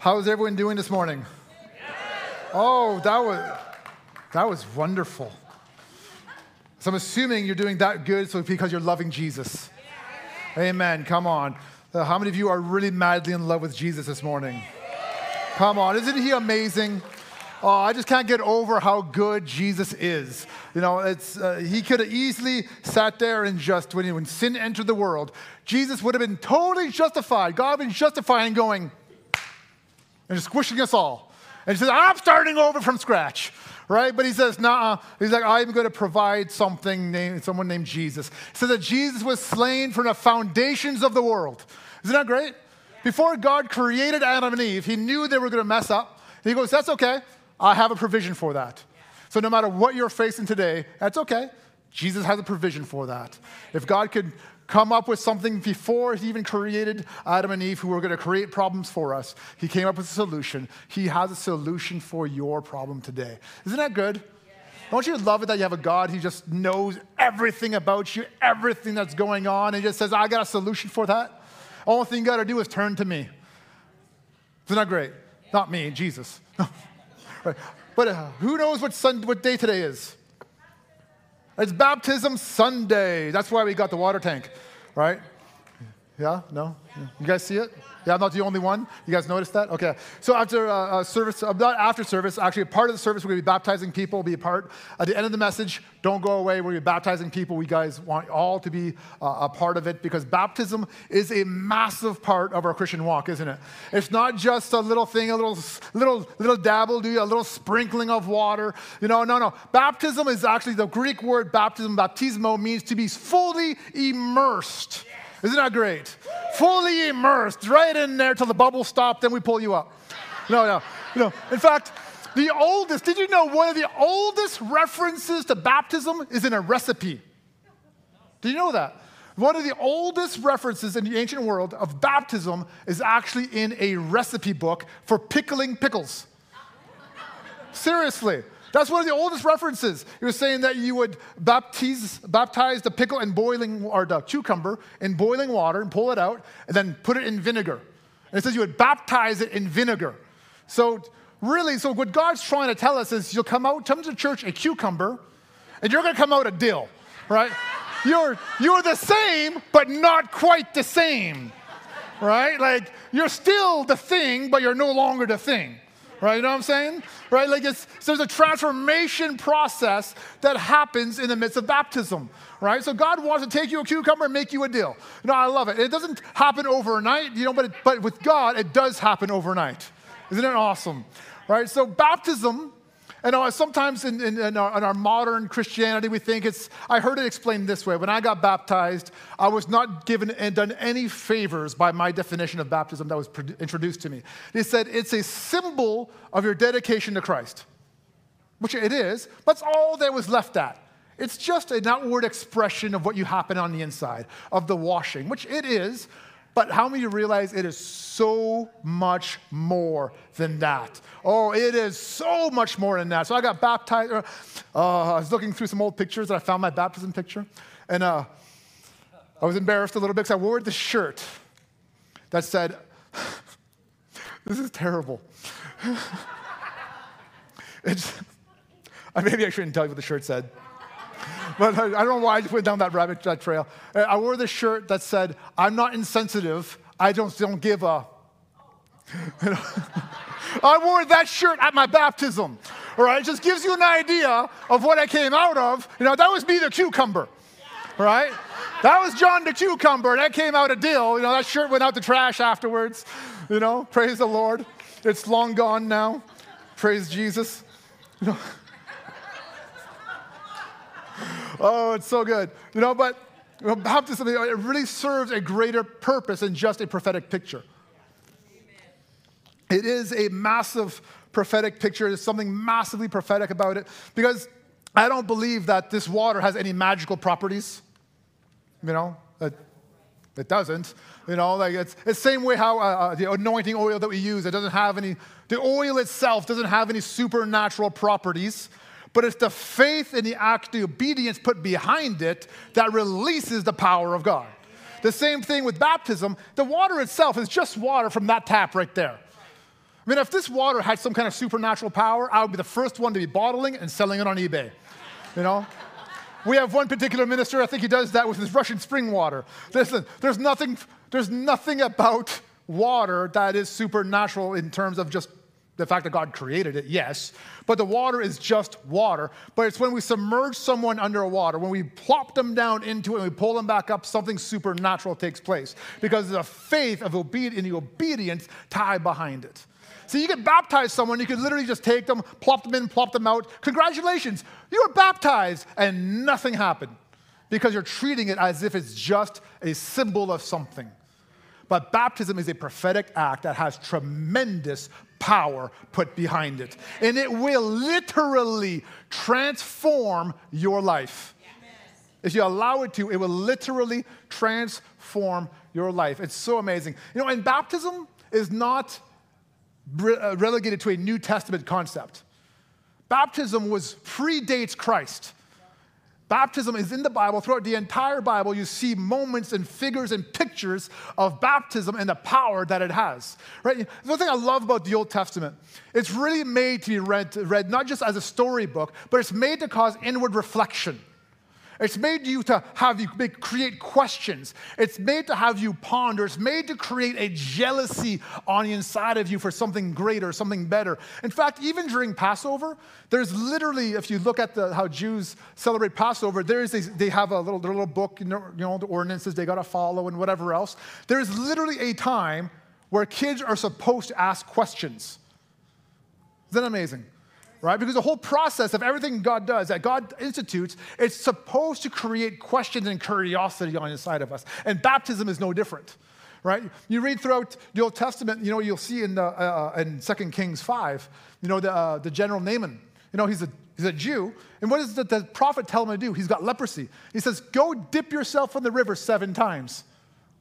How's everyone doing this morning? Oh, that was wonderful. So I'm assuming you're doing that good so because you're loving Jesus. Amen. Come on. How many of you are really madly in love with Jesus this morning? Come on. Isn't he amazing? Oh, I just can't get over how good Jesus is. You know, he could have easily sat there and just, when sin entered the world, Jesus would have been totally justified. God would be justifying going and just squishing us all. And he says, I'm starting over from scratch, right? But he says, nah. He's like, I'm going to provide someone named Jesus. It says that Jesus was slain from the foundations of the world. Isn't that great? Yeah. Before God created Adam and Eve, he knew they were going to mess up. And he goes, that's okay. I have a provision for that. So no matter what you're facing today, that's okay. Jesus has a provision for that. If God could come up with something before he even created Adam and Eve who were going to create problems for us, he came up with a solution. He has a solution for your problem today. Isn't that good? Yeah. Don't you love it that you have a God who just knows everything about you, everything that's going on, and just says, I got a solution for that. Only thing you got to do is turn to me. Isn't that great? Yeah. Not me, Jesus. Right. But who knows what day today is? It's Baptism Sunday. That's why we got the water tank, right? Yeah? No? You guys see it? Yeah, I'm not the only one. You guys noticed that? Okay. So after service, not after service, actually part of the service, we're going to be baptizing people. Be a part. At the end of the message, don't go away. We're going to be baptizing people. We guys want all to be a part of it because baptism is a massive part of our Christian walk, isn't it? It's not just a little thing, a little dabble, do you? A little sprinkling of water. You know, no. Baptism is actually the Greek word baptism, baptismo, means to be fully immersed. Isn't that great? Fully immersed, right in there till the bubbles stop, then we pull you up. No. In fact, did you know one of the oldest references to baptism is in a recipe? Did you know that? One of the oldest references in the ancient world of baptism is actually in a recipe book for pickling pickles. Seriously. That's one of the oldest references. He was saying that you would baptize the pickle in boiling, or the cucumber in boiling water and pull it out and then put it in vinegar. And it says you would baptize it in vinegar. So really, what God's trying to tell us is you'll come to church a cucumber and you're going to come out a dill, right? You're the same, but not quite the same, right? Like you're still the thing, but you're no longer the thing. Right, you know what I'm saying? Right, like there's a transformation process that happens in the midst of baptism, right? So God wants to take you a cucumber and make you a dill. No, I love it. It doesn't happen overnight, you know, but with God, it does happen overnight. Isn't it awesome? Right, so baptism, and sometimes in our modern Christianity, we think I heard it explained this way. When I got baptized, I was not given and done any favors by my definition of baptism that was introduced to me. They said it's a symbol of your dedication to Christ, which it is. That's all that was left at. It's just an outward expression of what you happen on the inside, of the washing, which it is. But how many of you realize it is so much more than that? Oh, it is so much more than that. So I got baptized. I was looking through some old pictures, and I found my baptism picture. And I was embarrassed a little bit because I wore this shirt that said, this is terrible. Maybe I shouldn't tell you what the shirt said. But I don't know why I just went down that trail. I wore this shirt that said, I'm not insensitive. I don't give a. You know? I wore that shirt at my baptism. All right, it just gives you an idea of what I came out of. You know, that was me, the cucumber. Right? That was John the cucumber. That came out a deal. You know, that shirt went out the trash afterwards. You know, praise the Lord. It's long gone now. Praise Jesus. You know? Oh, it's so good. You know, but baptism, it really serves a greater purpose than just a prophetic picture. Amen. It is a massive prophetic picture. There's something massively prophetic about it because I don't believe that this water has any magical properties. You know, it doesn't. You know, like it's the same way how the anointing oil that we use, the oil itself doesn't have any supernatural properties. But it's the faith and the act, the obedience put behind it that releases the power of God. The same thing with baptism. The water itself is just water from that tap right there. I mean, if this water had some kind of supernatural power, I would be the first one to be bottling and selling it on eBay, you know? We have one particular minister, I think he does that with his Russian spring water. Listen, there's nothing about water that is supernatural in terms of just the fact that God created it, yes, but the water is just water. But it's when we submerge someone underwater, when we plop them down into it and we pull them back up, something supernatural takes place because there's a faith of obedience, and the obedience tied behind it. So you can baptize someone, you can literally just take them, plop them in, plop them out. Congratulations, you were baptized, and nothing happened because you're treating it as if it's just a symbol of something. But baptism is a prophetic act that has tremendous power put behind it. And it will literally transform your life. Yes. If you allow it to, it will literally transform your life. It's so amazing. You know, and baptism is not relegated to a New Testament concept. Baptism predates Christ. Baptism is in the Bible. Throughout the entire Bible, you see moments and figures and pictures of baptism and the power that it has, right? The one thing I love about the Old Testament, it's really made to be read not just as a storybook, but it's made to cause inward reflection. It's made to create questions. It's made to have you ponder. It's made to create a jealousy on the inside of you for something greater, something better. In fact, even during Passover, there's literally, if you look at how Jews celebrate Passover, they have their little book, the ordinances they got to follow and whatever else. There is literally a time where kids are supposed to ask questions. Isn't that amazing? Right? Because the whole process of everything God does, that God institutes, it's supposed to create questions and curiosity on the inside of us. And baptism is no different, right? You read throughout the Old Testament, you'll see in 2 Kings 5, the general Naaman. He's a Jew. And what does the prophet tell him to do? He's got leprosy. He says, go dip yourself in the river 7 times.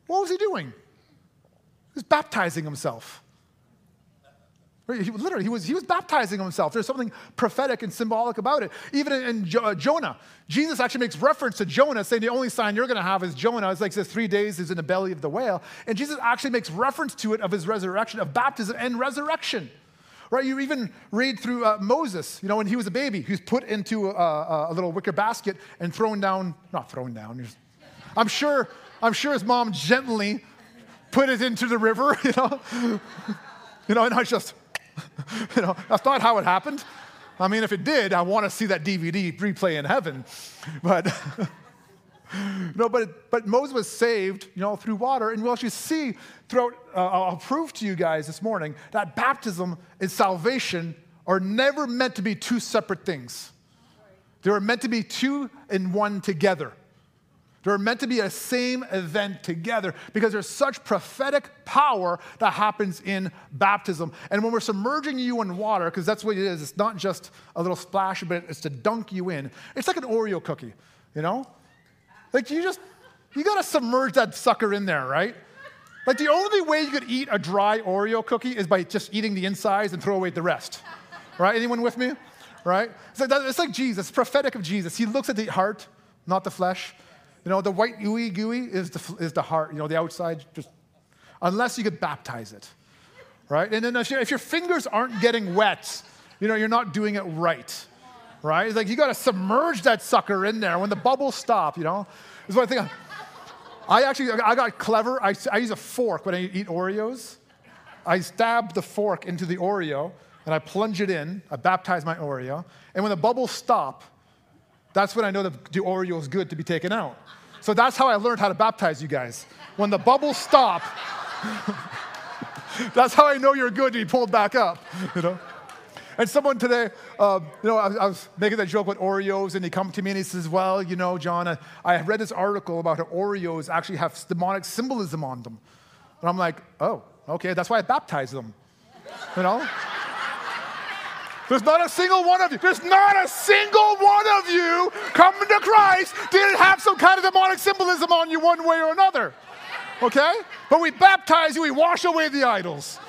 What was he doing? He was baptizing himself. He was baptizing himself. There's something prophetic and symbolic about it. Even in Jonah, Jesus actually makes reference to Jonah, saying the only sign you're going to have is Jonah. It's like this 3 days is in the belly of the whale. And Jesus actually makes reference to it of his resurrection, of baptism and resurrection. Right? You even read through Moses, when he was a baby, he was put into a little wicker basket and I'm sure his mom gently put it into the river, and I just... that's not how it happened. I mean, if it did, I want to see that DVD replay in heaven. But but Moses was saved, through water. And we'll actually see throughout. I'll prove to you guys this morning that baptism and salvation are never meant to be 2 separate things. They were meant to be 2 in one together. They're meant to be a same event together because there's such prophetic power that happens in baptism. And when we're submerging you in water, because that's what it is, it's not just a little splash, but it's to dunk you in. It's like an Oreo cookie, Like you got to submerge that sucker in there, right? Like the only way you could eat a dry Oreo cookie is by just eating the insides and throw away the rest, right? Anyone with me, right? It's like Jesus, it's prophetic of Jesus. He looks at the heart, not the flesh. The white ooey gooey is the heart, the outside, just unless you could baptize it, right? And then if your fingers aren't getting wet, you're not doing it right, right? It's like you got to submerge that sucker in there when the bubbles stop, It's one thing. I got clever. I use a fork when I eat Oreos. I stab the fork into the Oreo and I plunge it in. I baptize my Oreo, and when the bubbles stop, that's when I know the Oreo is good to be taken out. So that's how I learned how to baptize you guys. When the bubbles stop, that's how I know you're good to be pulled back up, And someone today, I was making that joke with Oreos, and he come to me and he says, well, John, I read this article about how Oreos actually have demonic symbolism on them. And I'm like, oh, okay, that's why I baptize them, There's not a single one of you. There's not a single one of you coming to Christ didn't have some kind of demonic symbolism on you one way or another. Okay? But we baptize you. We wash away the idols.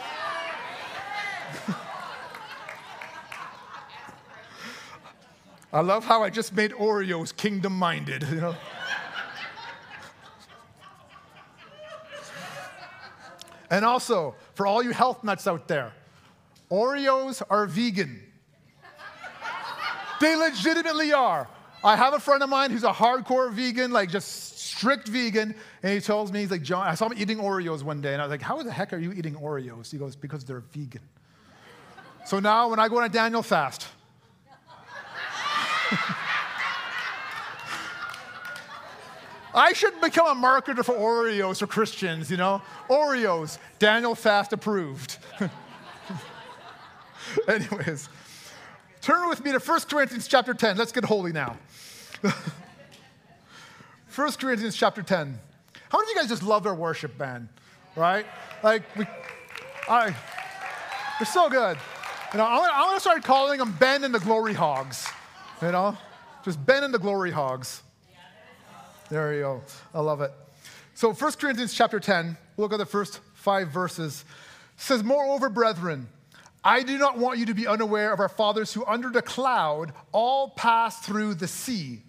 I love how I just made Oreos kingdom-minded, And also, for all you health nuts out there, Oreos are vegan. They legitimately are. I have a friend of mine who's a hardcore vegan, like just strict vegan, and he tells me, he's like, John, I saw him eating Oreos one day, and I was like, how the heck are you eating Oreos? He goes, because they're vegan. So now when I go on a Daniel fast, I should become a marketer for Oreos for Christians, you know? Oreos, Daniel fast approved. Anyways, turn with me to 1 Corinthians chapter 10. Let's get holy now. 1 Corinthians chapter 10. How many of you guys just love our worship band, right? Like, they're so good. You know, I'm going to start calling them Ben and the Glory Hogs, you know? Just Ben and the Glory Hogs. There you go. I love it. So 1 Corinthians chapter 10, look at the first 5 verses. It says, moreover, brethren, I do not want you to be unaware of our fathers who under the cloud all passed through the sea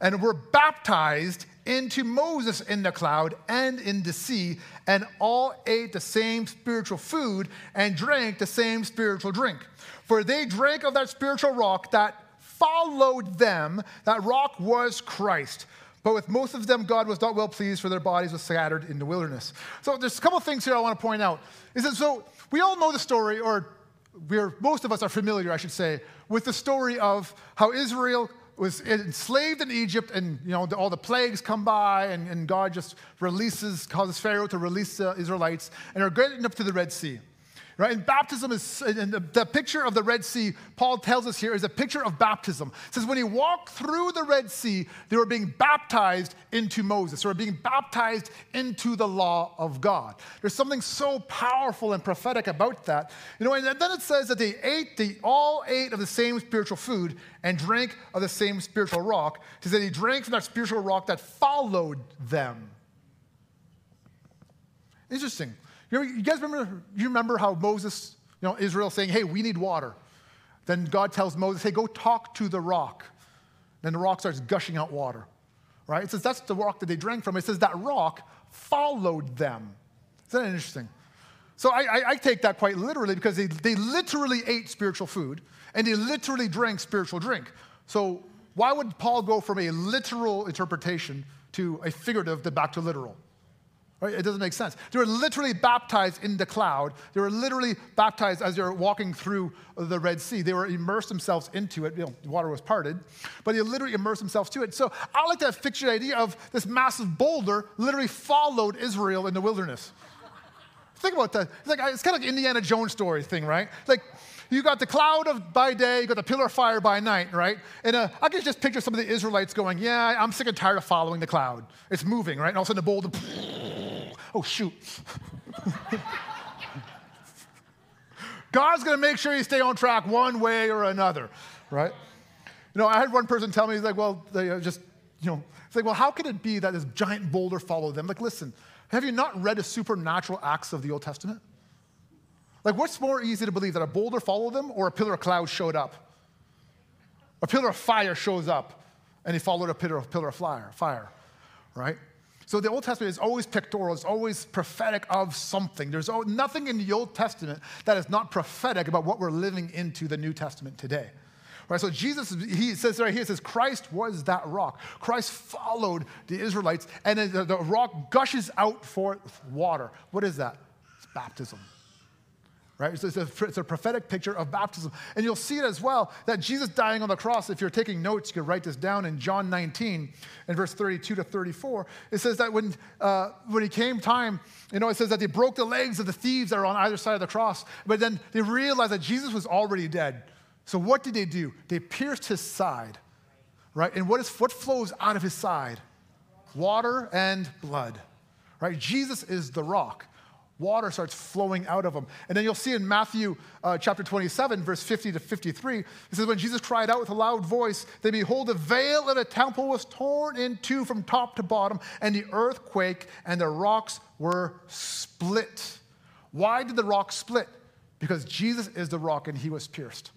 and were baptized into Moses in the cloud and in the sea, and all ate the same spiritual food and drank the same spiritual drink. For they drank of that spiritual rock that followed them. That rock was Christ. But with most of them, God was not well pleased, for their bodies were scattered in the wilderness. So there's a couple things here I want to point out. Is that so we all know the story, or most of us are familiar, I should say, with the story of how Israel was enslaved in Egypt, and you know all the plagues come by, and God just causes Pharaoh to release the Israelites, and are getting up to the Red Sea. Right? And baptism is, and the picture of the Red Sea, Paul tells us here, is a picture of baptism. It says when he walked through the Red Sea, they were being baptized into Moses, or being baptized into the law of God. There's something so powerful and prophetic about that. You know, and then it says that they all ate of the same spiritual food and drank of the same spiritual rock. It says that they drank from that spiritual rock that followed them. Interesting. You guys remember? You remember how Moses, you know, Israel saying, "Hey, we need water." Then God tells Moses, "Hey, go talk to the rock." Then the rock starts gushing out water, right? It says that's the rock that they drank from. It says that rock followed them. Isn't that interesting? So I take that quite literally, because they literally ate spiritual food and they literally drank spiritual drink. So why would Paul go from a literal interpretation to a figurative, then back to literal? Right? It doesn't make sense. They were literally baptized in the cloud. They were literally baptized as they were walking through the Red Sea. They were immersed themselves into it. You know, the water was parted, but they literally immersed themselves to it. So I like to picture the idea of this massive boulder literally followed Israel in the wilderness. Think about that. It's kind of like an Indiana Jones story thing, right? Like you got the cloud by day, you got the pillar of fire by night, right? And I can just picture some of the Israelites going, yeah, I'm sick and tired of following the cloud. It's moving, right? And all of a sudden the boulder... Oh, shoot. God's going to make sure you stay on track one way or another, right? You know, I had one person tell me, he's like, well, how could it be that this giant boulder followed them? Like, listen, have you not read the supernatural acts of the Old Testament? Like, what's more easy to believe, that a boulder followed them or a pillar of cloud showed up? A pillar of fire shows up, and he followed a pillar of fire, right? So the Old Testament is always pictorial, it's always prophetic of something. There's nothing in the Old Testament that is not prophetic about what we're living into the New Testament today. Right, so Jesus, he says right here, it says Christ was that rock. Christ followed the Israelites, and the rock gushes out forth water. What is that? It's baptism. Right? So it's a prophetic picture of baptism. And you'll see it as well, that Jesus dying on the cross, if you're taking notes, you can write this down in John 19, in verse 32 to 34. It says that when it came time, you know, it says that they broke the legs of the thieves that are on either side of the cross, but then they realized that Jesus was already dead. So what did they do? They pierced his side, right? And what flows out of his side? Water and blood, right? Jesus is the rock. Water starts flowing out of them. And then you'll see in Matthew chapter 27, verse 50 to 53, it says, when Jesus cried out with a loud voice, then behold, the veil of the temple was torn in two from top to bottom, and the earth quaked, and the rocks were split. Why did the rocks split? Because Jesus is the rock, and he was pierced.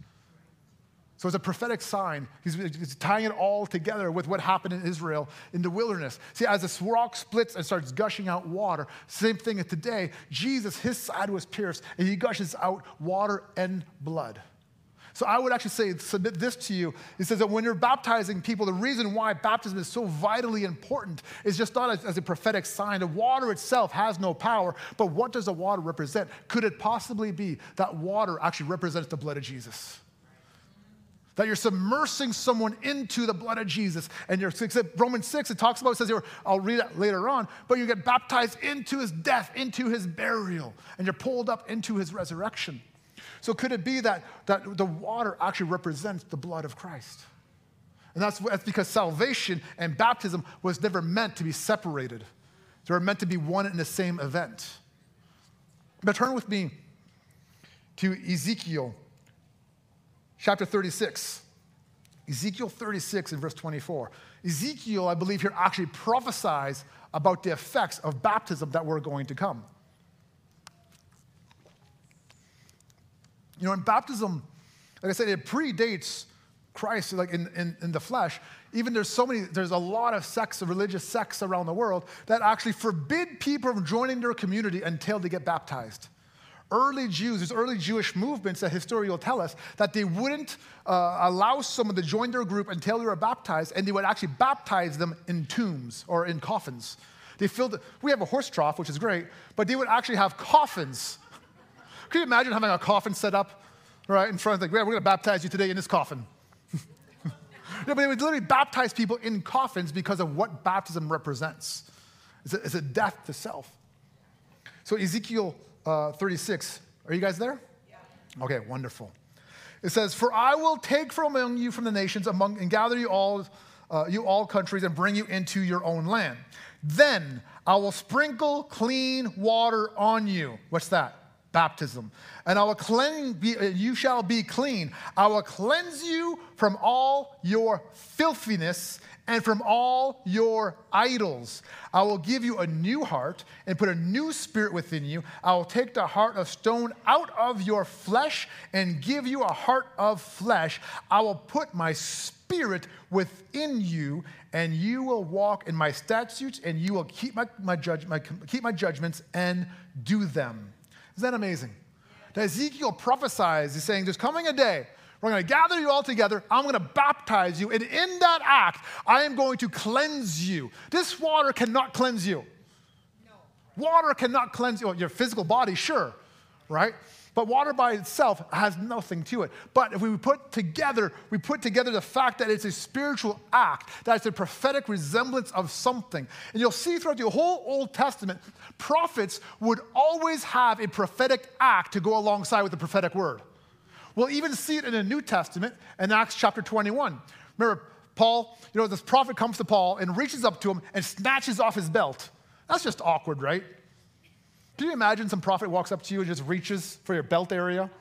So it's a prophetic sign. He's tying it all together with what happened in Israel in the wilderness. See, as this rock splits and starts gushing out water, same thing as today, Jesus, his side was pierced, and he gushes out water and blood. So I would actually say, submit this to you. It says that when you're baptizing people, the reason why baptism is so vitally important is just not as a prophetic sign. The water itself has no power, but what does the water represent? Could it possibly be that water actually represents the blood of Jesus? That you're submersing someone into the blood of Jesus. And you're, Romans 6, it talks about, it says, I'll read it later on, but you get baptized into his death, into his burial, and you're pulled up into his resurrection. So could it be that the water actually represents the blood of Christ? And that's because salvation and baptism was never meant to be separated. They were meant to be one and the same event. But turn with me to Ezekiel chapter 36, Ezekiel 36 and verse 24. Ezekiel, I believe here, actually prophesies about the effects of baptism that were going to come. You know, in baptism, like I said, it predates Christ, like in the flesh. Even there's a lot of sects, religious sects around the world that actually forbid people from joining their community until they get baptized. Early Jews, there's early Jewish movements that history will tell us that they wouldn't allow someone to join their group until they were baptized, and they would actually baptize them in tombs or in coffins. We have a horse trough, which is great, but they would actually have coffins. Can you imagine having a coffin set up right in front? Like, yeah, we're going to baptize you today in this coffin. Yeah, but they would literally baptize people in coffins because of what baptism represents. It's a death to self. So Ezekiel 36. Are you guys there? Yeah. Okay, wonderful. It says, "For I will take from among you from the nations and gather you all countries and bring you into your own land. Then I will sprinkle clean water on you." What's that? Baptism. "And I will you shall be clean. I will cleanse you from all your filthiness and from all your idols. I will give you a new heart and put a new spirit within you. I will take the heart of stone out of your flesh and give you a heart of flesh. I will put my spirit within you, and you will walk in my statutes, and you will keep my judgments and do them." Isn't that amazing? That Ezekiel prophesies, he's saying, there's coming a day we're going to gather you all together. I'm going to baptize you. And in that act, I am going to cleanse you. This water cannot cleanse you. No. Water cannot cleanse you. Well, your physical body, sure, right? But water by itself has nothing to it. But if we put together the fact that it's a spiritual act, that it's a prophetic resemblance of something. And you'll see throughout the whole Old Testament, prophets would always have a prophetic act to go alongside with the prophetic word. We'll even see it in the New Testament in Acts chapter 21. Remember, Paul, this prophet comes to Paul and reaches up to him and snatches off his belt. That's just awkward, right? Can you imagine some prophet walks up to you and just reaches for your belt area?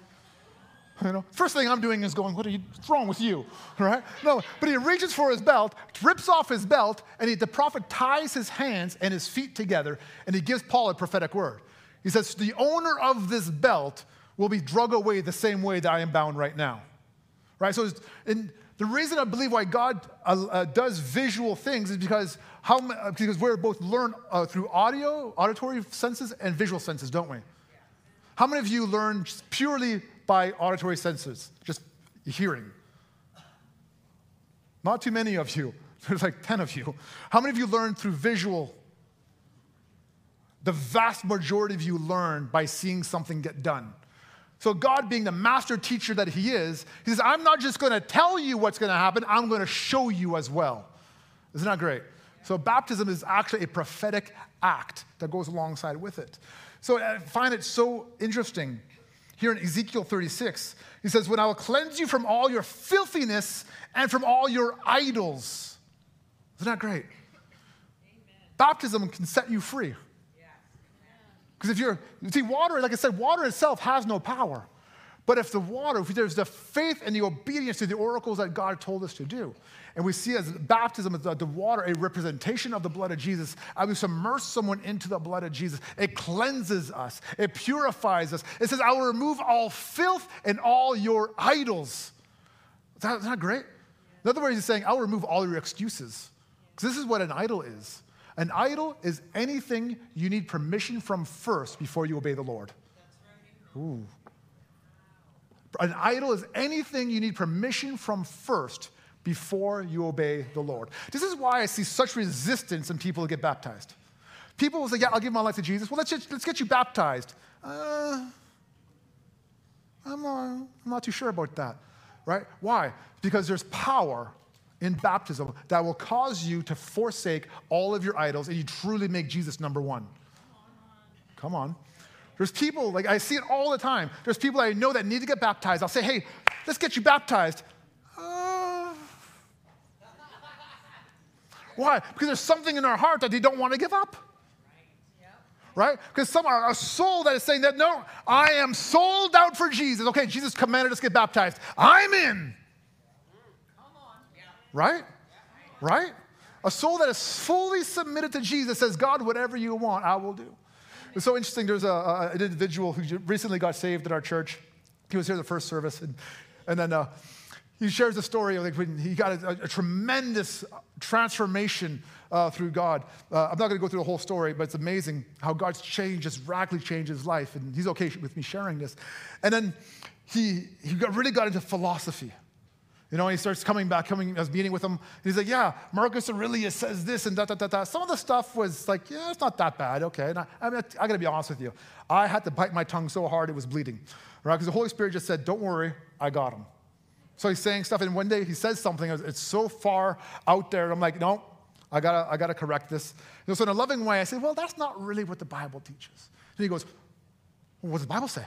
First thing I'm doing is going, what's wrong with you? Right? No, but he reaches for his belt, rips off his belt, and the prophet ties his hands and his feet together, and he gives Paul a prophetic word. He says, the owner of this belt will be drug away the same way that I am bound right now. Right? So the reason I believe why God does visual things is because we're both learned through auditory senses and visual senses, don't we? Yeah. How many of you learn purely by auditory senses, just hearing? Not too many of you. There's like 10 of you. How many of you learn through visual? The vast majority of you learn by seeing something get done. So God, being the master teacher that he is, he says, I'm not just going to tell you what's going to happen, I'm going to show you as well. Isn't that great? So baptism is actually a prophetic act that goes alongside with it. So I find it so interesting. Here in Ezekiel 36, he says, when I will cleanse you from all your filthiness and from all your idols. Isn't that great? Amen. Baptism can set you free. Because water, like I said, water itself has no power. But if there's the faith and the obedience to the oracles that God told us to do, and we see as baptism, the water, a representation of the blood of Jesus, I will submerge someone into the blood of Jesus. It cleanses us. It purifies us. It says, I will remove all filth and all your idols. Isn't that great? In other words, he's saying, I'll remove all your excuses. Because this is what an idol is. An idol is anything you need permission from first before you obey the Lord. Ooh. An idol is anything you need permission from first before you obey the Lord. This is why I see such resistance in people who get baptized. People will say, yeah, I'll give my life to Jesus. Well, let's get you baptized. I'm not too sure about that, right? Why? Because there's power in baptism that will cause you to forsake all of your idols and you truly make Jesus number one. Come on. There's people, like I see it all the time. There's people I know that need to get baptized. I'll say, hey, let's get you baptized. Why? Because there's something in our heart that they don't want to give up. Right? Because some are a soul that is saying that, no, I am sold out for Jesus. Okay, Jesus commanded us to get baptized. I'm in. Right? Right? A soul that is fully submitted to Jesus says, God, whatever you want, I will do. It's so interesting. There's an individual who recently got saved at our church. He was here the first service. And then he shares the story of like when he got a tremendous transformation through God. I'm not going to go through the whole story, but it's amazing how God's changed, just radically changed his life. And he's okay with me sharing this. And then he really got into philosophy. You know, he starts coming back, I was meeting with him. And he's like, yeah, Marcus Aurelius says this and da. Some of the stuff was like, yeah, it's not that bad, okay. And I got to be honest with you. I had to bite my tongue so hard it was bleeding, right? Because the Holy Spirit just said, don't worry, I got him. So he's saying stuff, and one day he says something. It's so far out there. And I'm like, no, I gotta correct this. You know, so in a loving way, I say, well, that's not really what the Bible teaches. And he goes, well, what does the Bible say?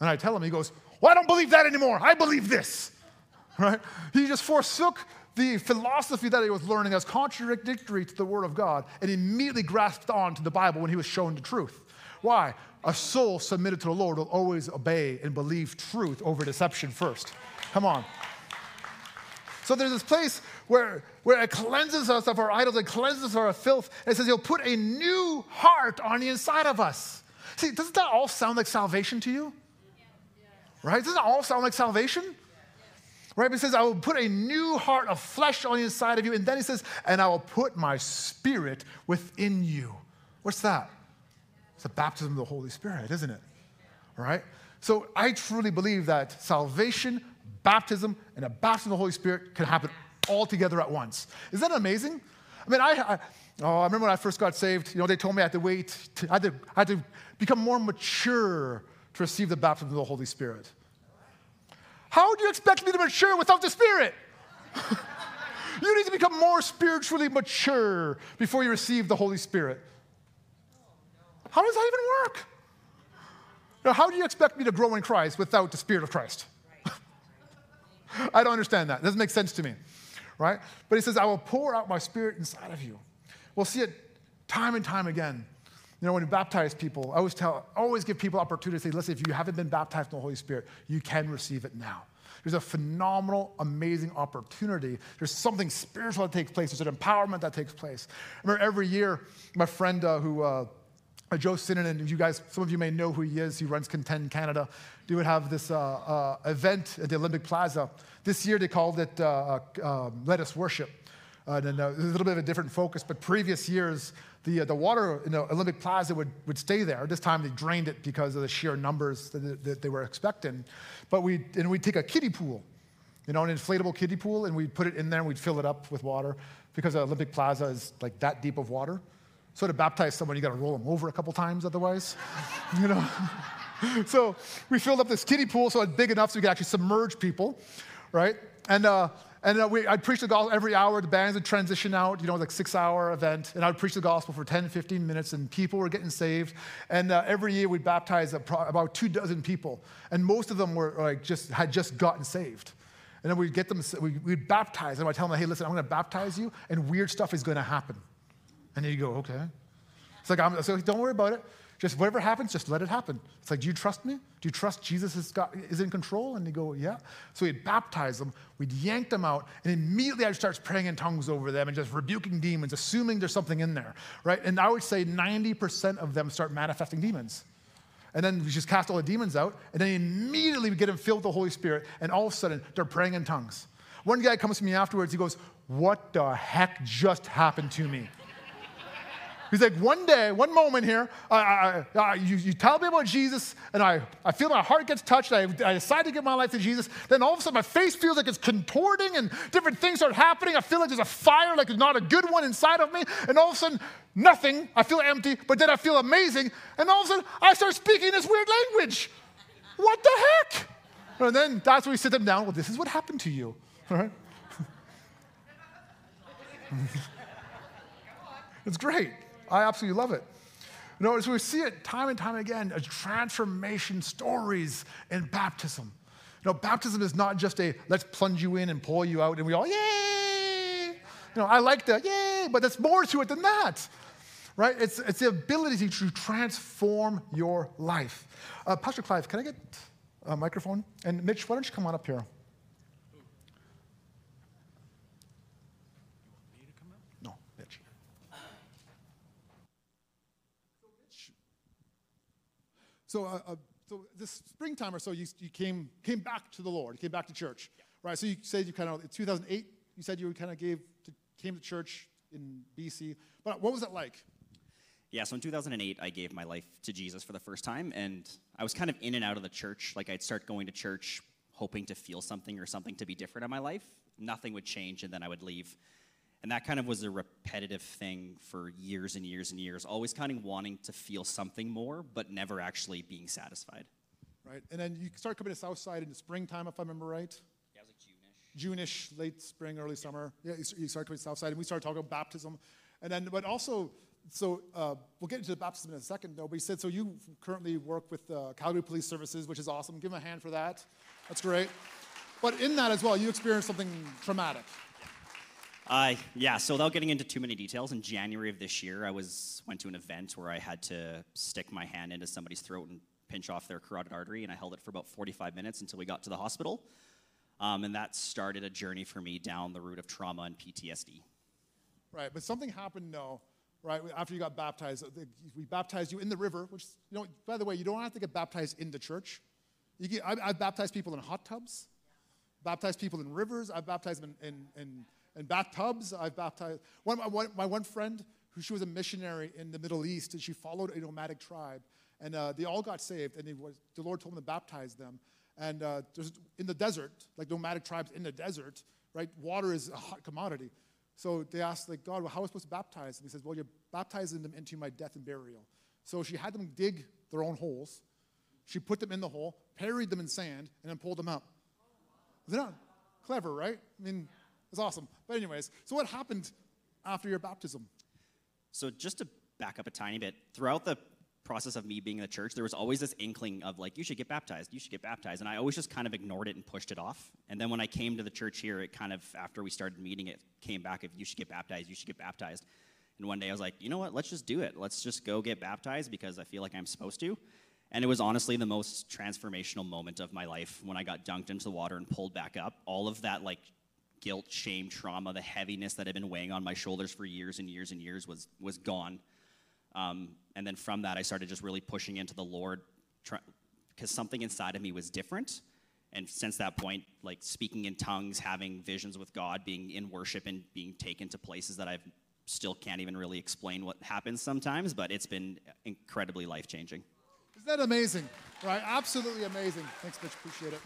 And I tell him, he goes, well, I don't believe that anymore. I believe this. Right? He just forsook the philosophy that he was learning as contradictory to the Word of God and immediately grasped on to the Bible when he was shown the truth. Why? A soul submitted to the Lord will always obey and believe truth over deception first. Come on. So there's this place where it cleanses us of our idols, it cleanses us of our filth, and it says he'll put a new heart on the inside of us. See, doesn't that all sound like salvation to you? Right? Doesn't that all sound like salvation? Right? But it says, I will put a new heart of flesh on the inside of you. And then he says, and I will put my spirit within you. What's that? It's the baptism of the Holy Spirit, isn't it? All right? So I truly believe that salvation, baptism, and a baptism of the Holy Spirit can happen all together at once. Isn't that amazing? I mean, I remember when I first got saved, you know, they told me I had to wait. I had to become more mature to receive the baptism of the Holy Spirit. How do you expect me to mature without the Spirit? You need to become more spiritually mature before you receive the Holy Spirit. How does that even work? Now, how do you expect me to grow in Christ without the Spirit of Christ? I don't understand that. It doesn't make sense to me, right? But he says, I will pour out my Spirit inside of you. We'll see it time and time again. You know, when you baptize people, I always give people opportunity to say, listen, if you haven't been baptized in the Holy Spirit, you can receive it now. There's a phenomenal, amazing opportunity. There's something spiritual that takes place. There's an empowerment that takes place. I remember every year, my friend Joe Sinan, and you guys, some of you may know who he is. He runs Contend Canada. They would have this event at the Olympic Plaza. This year, they called it Let Us Worship. And a little bit of a different focus, but previous years, the water in the Olympic Plaza would stay there. This time they drained it because of the sheer numbers that they were expecting. But we'd take a kiddie pool, you know, an inflatable kiddie pool, and we'd put it in there and we'd fill it up with water because the Olympic Plaza is like that deep of water. So to baptize someone, you got to roll them over a couple times otherwise, you know. So we filled up this kiddie pool so it's big enough so we could actually submerge people, right? And I'd preach the gospel every hour. The bands would transition out, you know, like 6-hour event. And I'd preach the gospel for 10, 15 minutes, and people were getting saved. And every year we'd baptize about 24 people. And most of them were like had just gotten saved. And then we'd baptize them. I'd tell them, hey, listen, I'm going to baptize you, and weird stuff is going to happen. And then you go, okay. It's like, don't worry about it. Just whatever happens, just let it happen. It's like, do you trust me? Do you trust Jesus is in control? And they go, yeah. So we'd baptize them, we'd yank them out, and immediately I'd start praying in tongues over them and just rebuking demons, assuming there's something in there, right? And I would say 90% of them start manifesting demons. And then we just cast all the demons out. And then immediately we get them filled with the Holy Spirit. And all of a sudden, they're praying in tongues. One guy comes to me afterwards. He goes, what the heck just happened to me? He's like, one day, one moment here, you tell me about Jesus, and I feel my heart gets touched, I decide to give my life to Jesus, then all of a sudden my face feels like it's contorting and different things start happening. I feel like there's a fire, like not a good one inside of me, and all of a sudden, nothing. I feel empty, but then I feel amazing, and all of a sudden, I start speaking this weird language. What the heck? And then that's where we sit them down. Well, this is what happened to you, all right? It's great. I absolutely love it. You know, so we see it time and time again, as transformation stories in baptism. You know, baptism is not just a let's plunge you in and pull you out and we all, yay! You know, I like that, yay! But there's more to it than that, right? It's the ability to transform your life. Pastor Clive, can I get a microphone? And Mitch, why don't you come on up here? So this springtime or so, you came back to the Lord. You came back to church, yeah. Right? So you said you kind of, in 2008, you said you kind of came to church in BC. But what was it like? Yeah, so in 2008, I gave my life to Jesus for the first time. And I was kind of in and out of the church. Like, I'd start going to church hoping to feel something or something to be different in my life. Nothing would change, and then I would leave. And that kind of was a repetitive thing for years and years and years, always kind of wanting to feel something more, but never actually being satisfied. Right, and then you start coming to Southside in the springtime, if I remember right? Yeah, it was like June-ish, late spring, early summer. Yeah, you start coming to Southside, and we started talking about baptism. And then, but also, so we'll get into the baptism in a second, though, but you said, so you currently work with Calgary Police Services, which is awesome. Give them a hand for that. That's great. But in that as well, you experienced something traumatic. Yeah, so without getting into too many details, in January of this year, I went to an event where I had to stick my hand into somebody's throat and pinch off their carotid artery, and I held it for about 45 minutes until we got to the hospital. And that started a journey for me down the route of trauma and PTSD. Right, but something happened, though, right, after you got baptized. We baptized you in the river, which, you know, by the way, you don't have to get baptized in the church. I've baptized people in hot tubs, baptized people in rivers, I've baptized them in bathtubs. I've baptized my one friend, who she was a missionary in the Middle East, and she followed a nomadic tribe, and they all got saved, and the Lord told them to baptize them. And in the desert, like nomadic tribes in the desert, right? Water is a hot commodity. So they asked, like, God, well, how am I supposed to baptize? And he says, well, you're baptizing them into my death and burial. So she had them dig their own holes. She put them in the hole, buried them in sand, and then pulled them up. They're not clever, right? I mean, it's awesome. But anyways, so what happened after your baptism? So just to back up a tiny bit, throughout the process of me being in the church, there was always this inkling of, like, you should get baptized, you should get baptized. And I always just kind of ignored it and pushed it off. And then when I came to the church here, it kind of, after we started meeting, it came back of, you should get baptized, you should get baptized. And one day I was like, you know what, let's just do it. Let's just go get baptized because I feel like I'm supposed to. And it was honestly the most transformational moment of my life when I got dunked into the water and pulled back up. All of that, like, guilt, shame, trauma, the heaviness that had been weighing on my shoulders for years and years and years was gone. And then from that, I started just really pushing into the Lord because something inside of me was different. And since that point, like, speaking in tongues, having visions with God, being in worship and being taken to places that I still can't even really explain what happens sometimes, but it's been incredibly life-changing. Isn't that amazing? Right? Absolutely amazing. Thanks, Mitch. Appreciate it.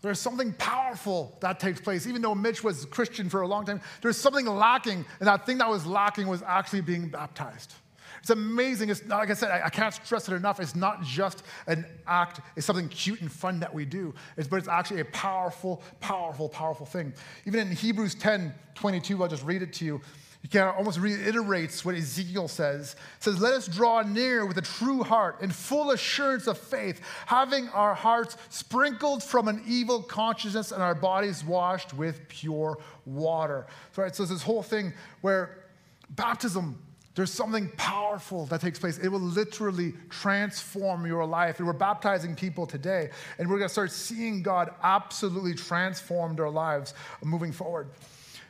There's something powerful that takes place. Even though Mitch was Christian for a long time, there's something lacking, and that thing that was lacking was actually being baptized. It's amazing. It's not, like I said, I can't stress it enough. It's not just an act. It's something cute and fun that we do, but it's actually a powerful, powerful, powerful thing. Even in Hebrews 10:22, I'll just read it to you. It kind of almost reiterates what Ezekiel says. It says, let us draw near with a true heart and full assurance of faith, having our hearts sprinkled from an evil consciousness and our bodies washed with pure water. So, right, so this whole thing where baptism, there's something powerful that takes place. It will literally transform your life. And we're baptizing people today, and we're going to start seeing God absolutely transform their lives moving forward.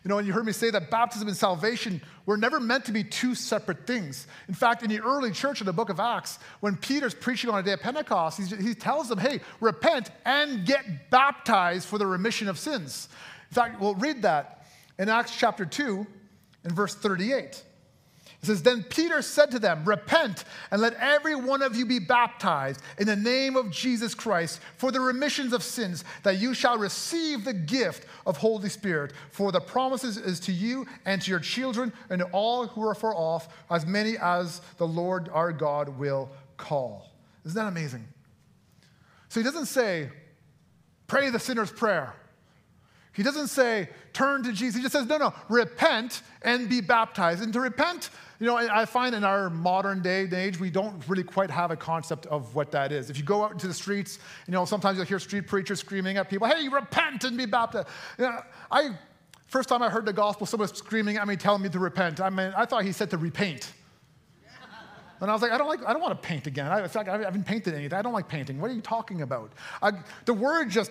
You know, and you heard me say that baptism and salvation were never meant to be two separate things. In fact, in the early church in the book of Acts, when Peter's preaching on a day of Pentecost, he tells them, hey, repent and get baptized for the remission of sins. In fact, we'll read that in Acts chapter 2 and verse 38. It says, then Peter said to them, repent and let every one of you be baptized in the name of Jesus Christ for the remissions of sins, that you shall receive the gift of Holy Spirit. For the promises is to you and to your children and to all who are far off, as many as the Lord our God will call. Isn't that amazing? So he doesn't say, pray the sinner's prayer. He doesn't say, turn to Jesus. He just says, no, repent and be baptized. And to repent, you know, I find in our modern day and age, we don't really quite have a concept of what that is. If you go out into the streets, you know, sometimes you'll hear street preachers screaming at people, hey, repent and be baptized. You know, first time I heard the gospel, someone was screaming at me, telling me to repent. I mean, I thought he said to repaint. And I was like, I don't want to paint again. In fact, I haven't painted anything. I don't like painting. What are you talking about? It wasn't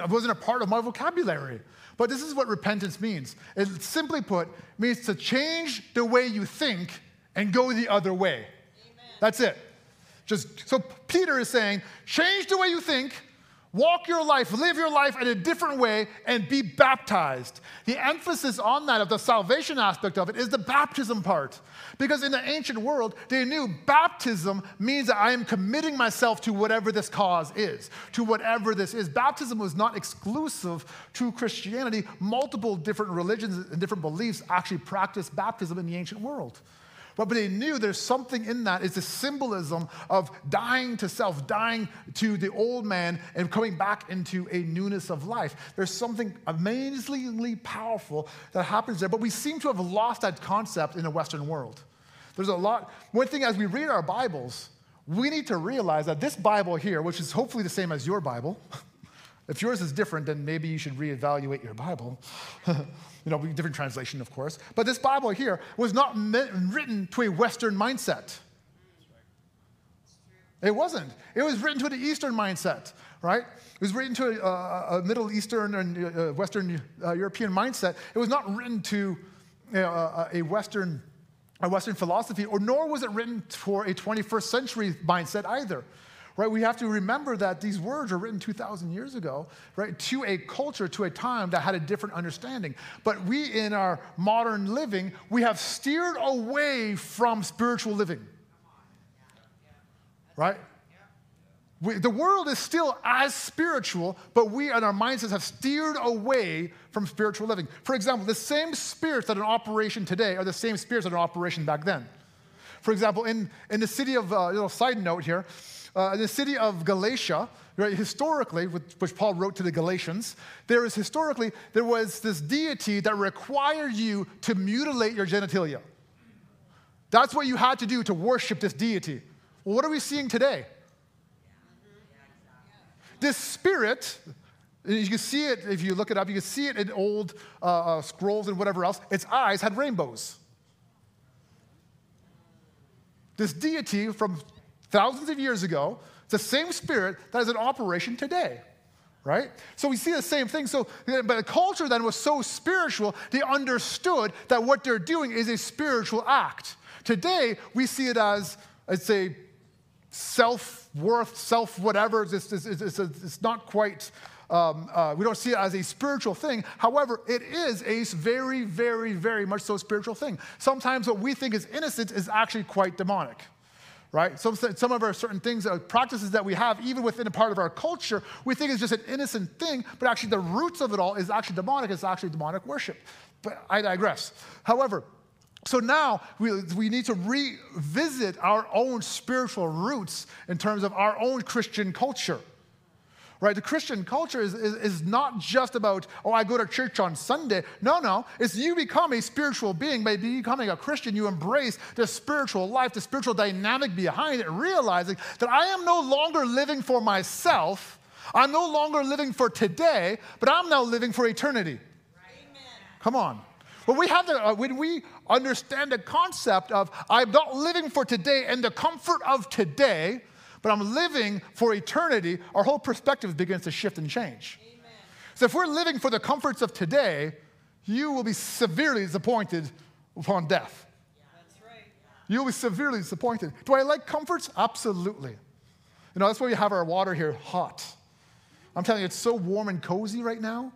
a part of my vocabulary. But this is what repentance means. It, simply put, means to change the way you think and go the other way. Amen. That's it. So Peter is saying, change the way you think, walk your life, live your life in a different way, and be baptized. The emphasis on that, of the salvation aspect of it, is the baptism part. Because in the ancient world, they knew baptism means that I am committing myself to whatever this cause is, to whatever this is. Baptism was not exclusive to Christianity. Multiple different religions and different beliefs actually practiced baptism in the ancient world. But they knew there's something in that. It's a symbolism of dying to self, dying to the old man, and coming back into a newness of life. There's something amazingly powerful that happens there. But we seem to have lost that concept in the Western world. There's a lot. One thing, as we read our Bibles, we need to realize that this Bible here, which is hopefully the same as your Bible, if yours is different, then maybe you should reevaluate your Bible. Different translation, of course. But this Bible here was not written to a Western mindset. It wasn't. It was written to the Eastern mindset, right? It was written to a Middle Eastern and Western European mindset. It was not written to a Western philosophy, or nor was it written for a 21st century mindset either. Right, we have to remember that these words were written 2,000 years ago, right, to a culture, to a time that had a different understanding. But we, in our modern living, we have steered away from spiritual living, right? The world is still as spiritual, but we, in our mindsets, have steered away from spiritual living. For example, the same spirits that are in operation today are the same spirits that are in operation back then. For example, in the city of, a little side note here, the city of Galatia, right, historically, which Paul wrote to the Galatians, there was this deity that required you to mutilate your genitalia. That's what you had to do to worship this deity. Well, what are we seeing today? This spirit, you can see it if you look it up, you can see it in old scrolls and whatever else, its eyes had rainbows. This deity from thousands of years ago, it's the same spirit that is in operation today, right? So we see the same thing. But the culture then was so spiritual, they understood that what they're doing is a spiritual act. Today, we see it as, I'd say, self-worth, self-whatever. It's not quite, we don't see it as a spiritual thing. However, it is a very, very, very much so spiritual thing. Sometimes what we think is innocent is actually quite demonic. Right? Some of our certain things, practices that we have, even within a part of our culture, we think is just an innocent thing, but actually the roots of it all is actually demonic. It's actually demonic worship. But I digress. However, so now we need to revisit our own spiritual roots in terms of our own Christian culture. Right? The Christian culture is not just about, oh, I go to church on Sunday. No. It's you become a spiritual being. By becoming a Christian, you embrace the spiritual life, the spiritual dynamic behind it, realizing that I am no longer living for myself. I'm no longer living for today, but I'm now living for eternity. Amen. Come on. When we understand the concept of I'm not living for today and the comfort of today, but I'm living for eternity, our whole perspective begins to shift and change. Amen. So if we're living for the comforts of today, you will be severely disappointed upon death. Yeah, that's right. Yeah. You'll be severely disappointed. Do I like comforts? Absolutely. You know, that's why we have our water here hot. I'm telling you, it's so warm and cozy right now.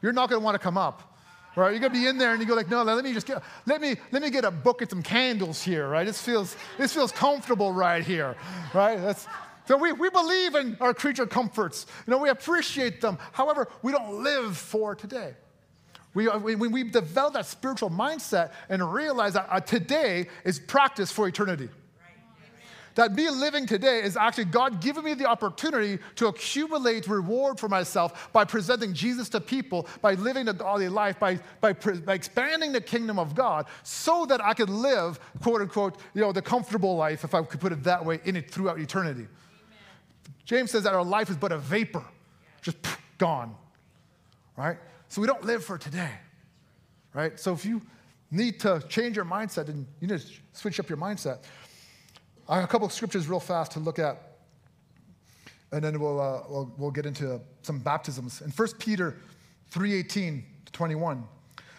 You're not going to want to come up, right? You're going to be in there and you go like, no, let me get a book and some candles here, right? This feels comfortable right here, right? So we believe in our creature comforts. You know, we appreciate them. However, we don't live for today. We develop that spiritual mindset and realize that today is practice for eternity. That me living today is actually God giving me the opportunity to accumulate reward for myself by presenting Jesus to people, by living a godly life, by expanding the kingdom of God so that I could live, quote unquote, you know, the comfortable life, if I could put it that way, in it throughout eternity. Amen. James says that our life is but a vapor, just gone, right? So we don't live for today, right? So if you need to change your mindset, then you need to switch up your mindset. I have a couple of scriptures real fast to look at, and then we'll get into some baptisms. In 1 Peter 3:18-21,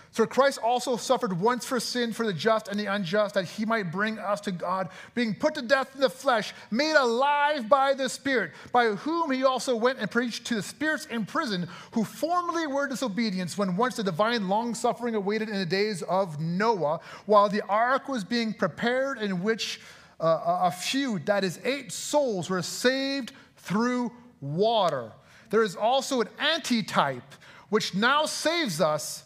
"For Christ also suffered once for sin, for the just and the unjust, that he might bring us to God, being put to death in the flesh, made alive by the Spirit, by whom he also went and preached to the spirits in prison, who formerly were disobedient, when once the divine long-suffering awaited in the days of Noah, while the ark was being prepared, in which a few, that is 8 souls, were saved through water. There is also an antitype, which now saves us,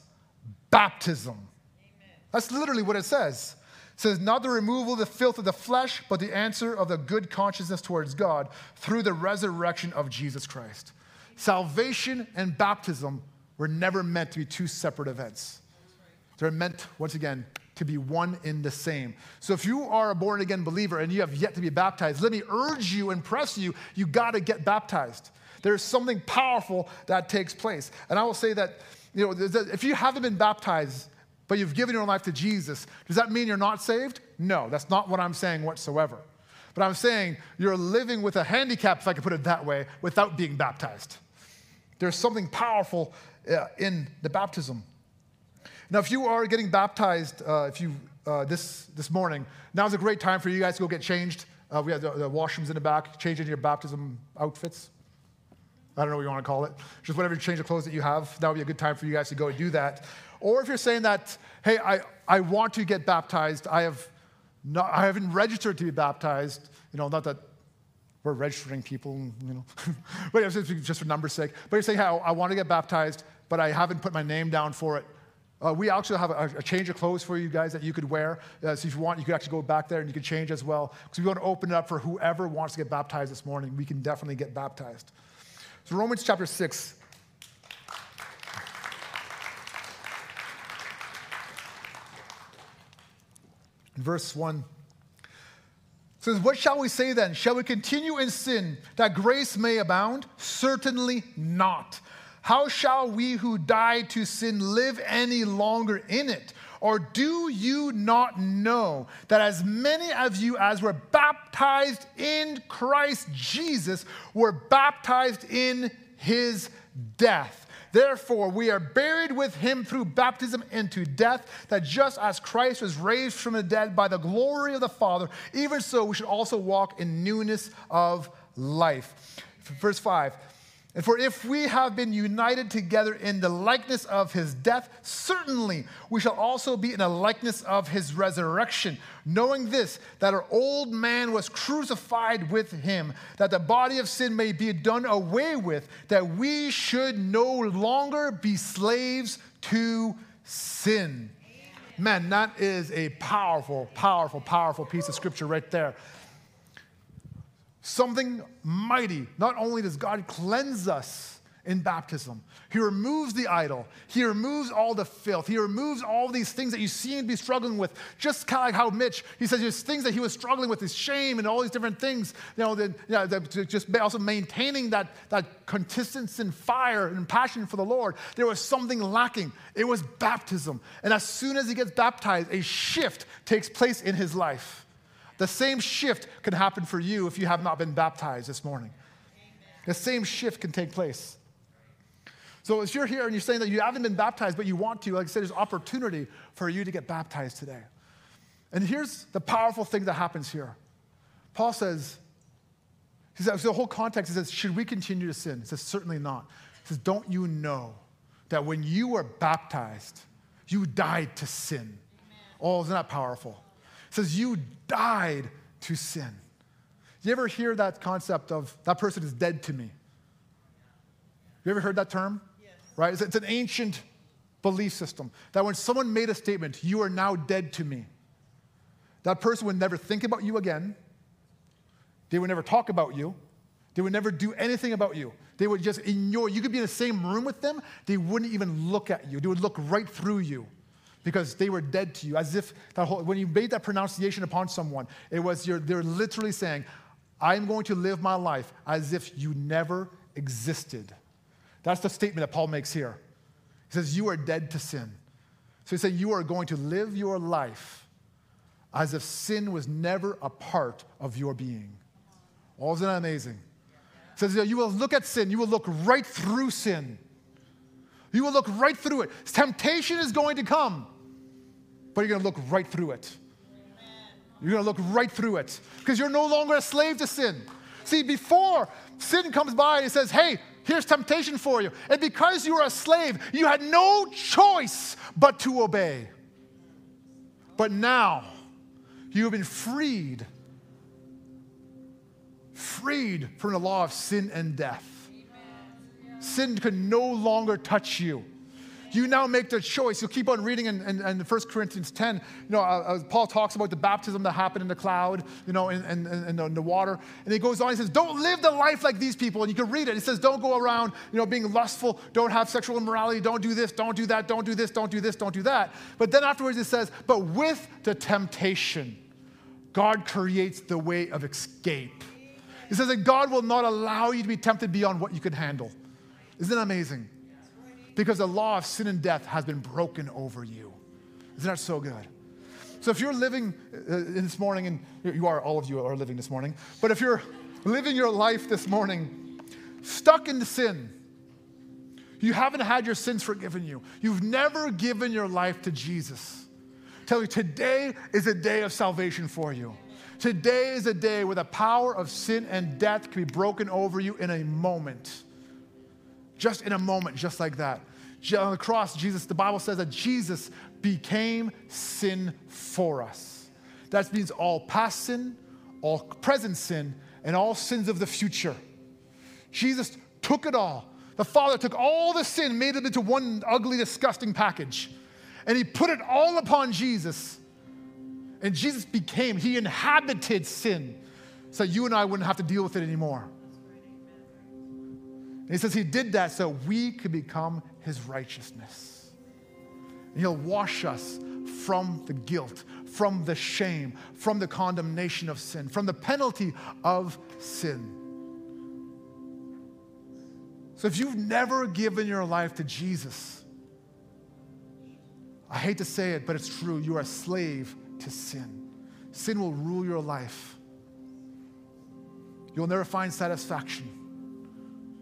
baptism." Amen. That's literally what it says. It says, "Not the removal of the filth of the flesh, but the answer of the good consciousness towards God through the resurrection of Jesus Christ." Amen. Salvation and baptism were never meant to be two separate events. Right. They're meant, once again, to be one in the same. So if you are a born-again believer and you have yet to be baptized, let me urge you and press you, you got to get baptized. There's something powerful that takes place. And I will say that, you know, if you haven't been baptized, but you've given your life to Jesus, does that mean you're not saved? No, that's not what I'm saying whatsoever. But I'm saying you're living with a handicap, if I could put it that way, without being baptized. There's something powerful in the baptism. Now, if you are getting baptized this morning, now's a great time for you guys to go get changed. We have the washrooms in the back, changing your baptism outfits. I don't know what you want to call it. Just whatever change of clothes that you have, that would be a good time for you guys to go and do that. Or if you're saying that, hey, I want to get baptized. I haven't registered to be baptized. You know, not that we're registering people, you know. But just for numbers' sake. But you're saying, hey, I want to get baptized, but I haven't put my name down for it. We actually have a change of clothes for you guys that you could wear. So if you want, you could actually go back there and you could change as well. Because we want to open it up for whoever wants to get baptized this morning. We can definitely get baptized. So Romans chapter 6. Verse 1. It says, "What shall we say then? Shall we continue in sin that grace may abound? Certainly not. How shall we who died to sin live any longer in it? Or do you not know that as many of you as were baptized in Christ Jesus were baptized in his death? Therefore, we are buried with him through baptism into death, that just as Christ was raised from the dead by the glory of the Father, even so we should also walk in newness of life." Verse 5. "And for if we have been united together in the likeness of his death, certainly we shall also be in the likeness of his resurrection, knowing this, that our old man was crucified with him, that the body of sin may be done away with, that we should no longer be slaves to sin." Man, that is a powerful, powerful, powerful piece of scripture right there. Something mighty. Not only does God cleanse us in baptism, he removes the idol. He removes all the filth. He removes all these things that you seem to be struggling with. Just kind of like how Mitch, he says there's things that he was struggling with, his shame and all these different things. You know, just also maintaining that consistency and fire and passion for the Lord. There was something lacking. It was baptism. And as soon as he gets baptized, a shift takes place in his life. The same shift can happen for you if you have not been baptized this morning. Amen. The same shift can take place. So if you're here and you're saying that you haven't been baptized, but you want to, like I said, there's opportunity for you to get baptized today. And here's the powerful thing that happens here. Paul says, he says, the whole context is, should we continue to sin? He says, certainly not. He says, don't you know that when you were baptized, you died to sin? Amen. Oh, isn't that powerful? He says, you died to sin. You ever hear that concept of, that person is dead to me? You ever heard that term? Yes. Right? It's an ancient belief system that when someone made a statement, you are now dead to me, that person would never think about you again. They would never talk about you. They would never do anything about you. They would just ignore you. You could be in the same room with them. They wouldn't even look at you. They would look right through you because they were dead to you. As if that whole, when you made that pronunciation upon someone, it was they're literally saying, I'm going to live my life as if you never existed. That's the statement that Paul makes here. He says, you are dead to sin. So he said, you are going to live your life as if sin was never a part of your being. Oh, isn't that amazing? He says, you will look at sin. You will look right through sin. You will look right through it. Temptation is going to come, but you're going to look right through it. You're going to look right through it because you're no longer a slave to sin. See, before sin comes by and it says, hey, here's temptation for you. And because you were a slave, you had no choice but to obey. But now, you have been freed. Freed from the law of sin and death. Amen. Sin can no longer touch you. You now make the choice. You'll keep on reading in 1 Corinthians 10. Paul talks about the baptism that happened in the cloud, in the water. And he goes on, he says, don't live the life like these people. And you can read it. He says, don't go around, being lustful. Don't have sexual immorality. Don't do this. Don't do that. Don't do this. Don't do this. Don't do that. But then afterwards it says, but with the temptation, God creates the way of escape. He says that God will not allow you to be tempted beyond what you can handle. Isn't that amazing? Because the law of sin and death has been broken over you. Isn't that so good? So if you're living this morning, and you are, all of you are living this morning, but if you're living your life this morning, stuck in sin, you haven't had your sins forgiven you, you've never given your life to Jesus, tell you today is a day of salvation for you. Today is a day where the power of sin and death can be broken over you in a moment. Just in a moment, just like that. On the cross, Jesus, the Bible says that Jesus became sin for us. That means all past sin, all present sin, and all sins of the future. Jesus took it all. The Father took all the sin, made it into one ugly, disgusting package. And he put it all upon Jesus. And Jesus became, he inhabited sin so you and I wouldn't have to deal with it anymore. And he says he did that so we could become his righteousness. And he'll wash us from the guilt, from the shame, from the condemnation of sin, from the penalty of sin. So if you've never given your life to Jesus, I hate to say it, but it's true, you are a slave to sin. Sin will rule your life. You'll never find satisfaction.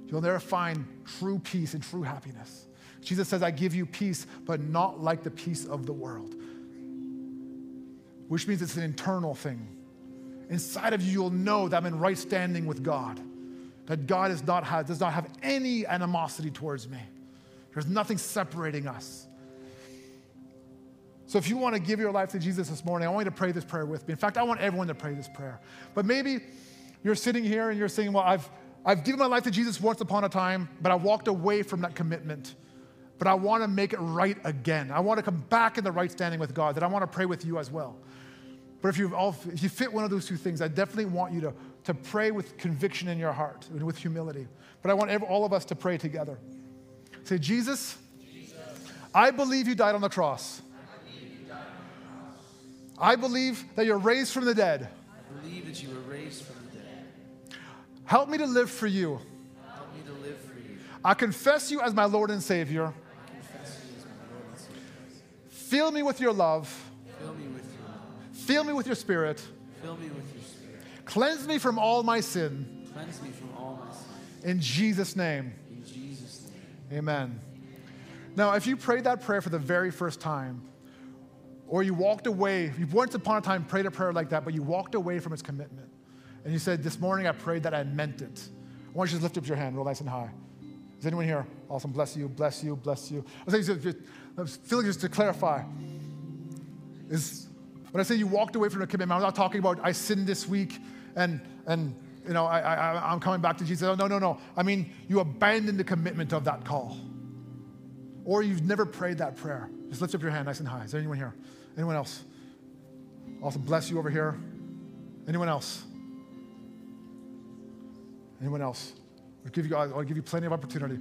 You'll never find true peace and true happiness. Jesus says, I give you peace, but not like the peace of the world. Which means it's an internal thing. Inside of you, you'll know that I'm in right standing with God. That God does not have any animosity towards me. There's nothing separating us. So if you want to give your life to Jesus this morning, I want you to pray this prayer with me. In fact, I want everyone to pray this prayer. But maybe you're sitting here and you're saying, well, I've given my life to Jesus once upon a time, but I walked away from that commitment. But I want to make it right again. I want to come back in the right standing with God, that I want to pray with you as well. But if you fit one of those two things, I definitely want you to pray with conviction in your heart and with humility. But I want all of us to pray together. Say, Jesus, I believe you died on the cross. I believe that you're raised from the dead. I believe that you were raised from the dead. Help me to live for you. Help me to live for you. I confess you as my Lord and Savior. I confess you as my Lord and Savior. Fill me with your love. Fill me with your love. Fill me with your spirit. Fill me with your spirit. Cleanse me from all my sin. Cleanse me from all my sin. In Jesus' name. In Jesus' name. Amen. Now, if you prayed that prayer for the very first time, or you walked away, you once upon a time prayed a prayer like that, but you walked away from its commitment, and you said, this morning I prayed that I meant it, I want you to just lift up your hand real nice and high. Is anyone here? Awesome. Bless you, bless you, bless you. I feel like just to clarify, is when I say you walked away from a commitment, I'm not talking about I sinned this week and you know, I'm coming back to Jesus. Oh, no. I mean, you abandoned the commitment of that call. Or you've never prayed that prayer. Just lift up your hand nice and high. Is there anyone here? Anyone else? Awesome. Bless you over here. Anyone else? Anyone else? I'll give you plenty of opportunity.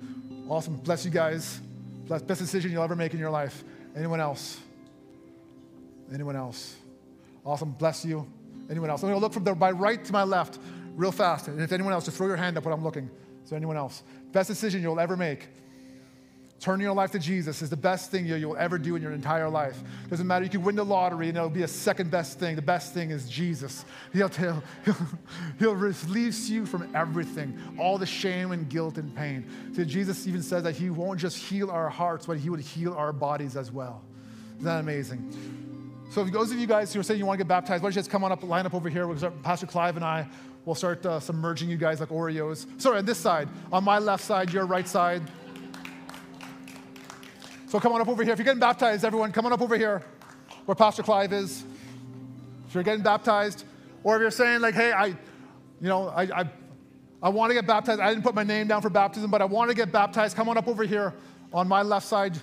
Awesome. Bless you guys. Best decision you'll ever make in your life. Anyone else? Anyone else? Awesome. Bless you. Anyone else? I'm going to look from my right to my left real fast. And if anyone else, just throw your hand up when I'm looking. Is there anyone else? Best decision you'll ever make. Turning your life to Jesus is the best thing you'll ever do in your entire life. Doesn't matter. You can win the lottery and it'll be a second best thing. The best thing is Jesus. He'll release you from everything, all the shame and guilt and pain. See, Jesus even says that he won't just heal our hearts, but he would heal our bodies as well. Isn't that amazing? So if those of you guys who are saying you want to get baptized, why don't you guys come on up, line up over here. Pastor Clive and I will start submerging you guys like Oreos. Sorry, on this side. On my left side, your right side. So come on up over here. If you're getting baptized, everyone, come on up over here where Pastor Clive is. If you're getting baptized, or if you're saying like, hey, I want to get baptized. I didn't put my name down for baptism, but I want to get baptized. Come on up over here on my left side.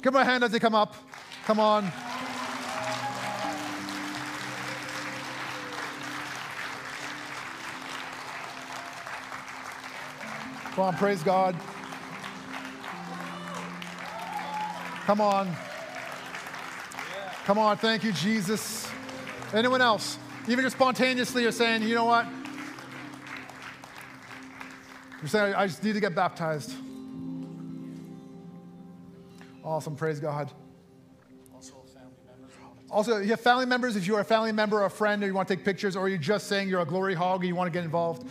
Give them a hand as they come up. Come on. Come on, praise God. Come on. Come on, thank you, Jesus. Anyone else? Even just spontaneously you're saying, you know what? You're saying, I just need to get baptized. Awesome, praise God. Also, you have family members. If you are a family member or a friend or you want to take pictures, or you're just saying you're a glory hog and you want to get involved,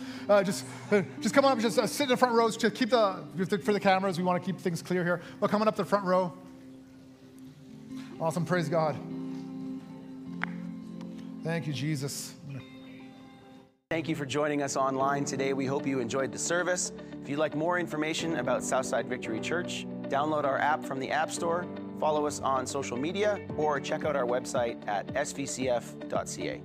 just come on up. Just sit in the front rows to keep for the cameras. We want to keep things clear here. But coming up the front row. Awesome. Praise God. Thank you, Jesus. Thank you for joining us online today. We hope you enjoyed the service. If you'd like more information about Southside Victory Church, download our app from the App Store. Follow us on social media or check out our website at svcf.ca.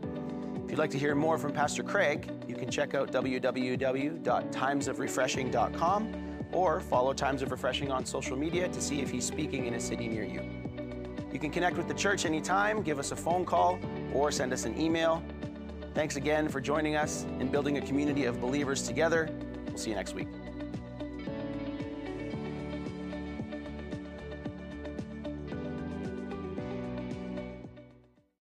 If you'd like to hear more from Pastor Craig, you can check out www.timesofrefreshing.com or follow Times of Refreshing on social media to see if he's speaking in a city near you. You can connect with the church anytime, give us a phone call, or send us an email. Thanks again for joining us and building a community of believers together. We'll see you next week.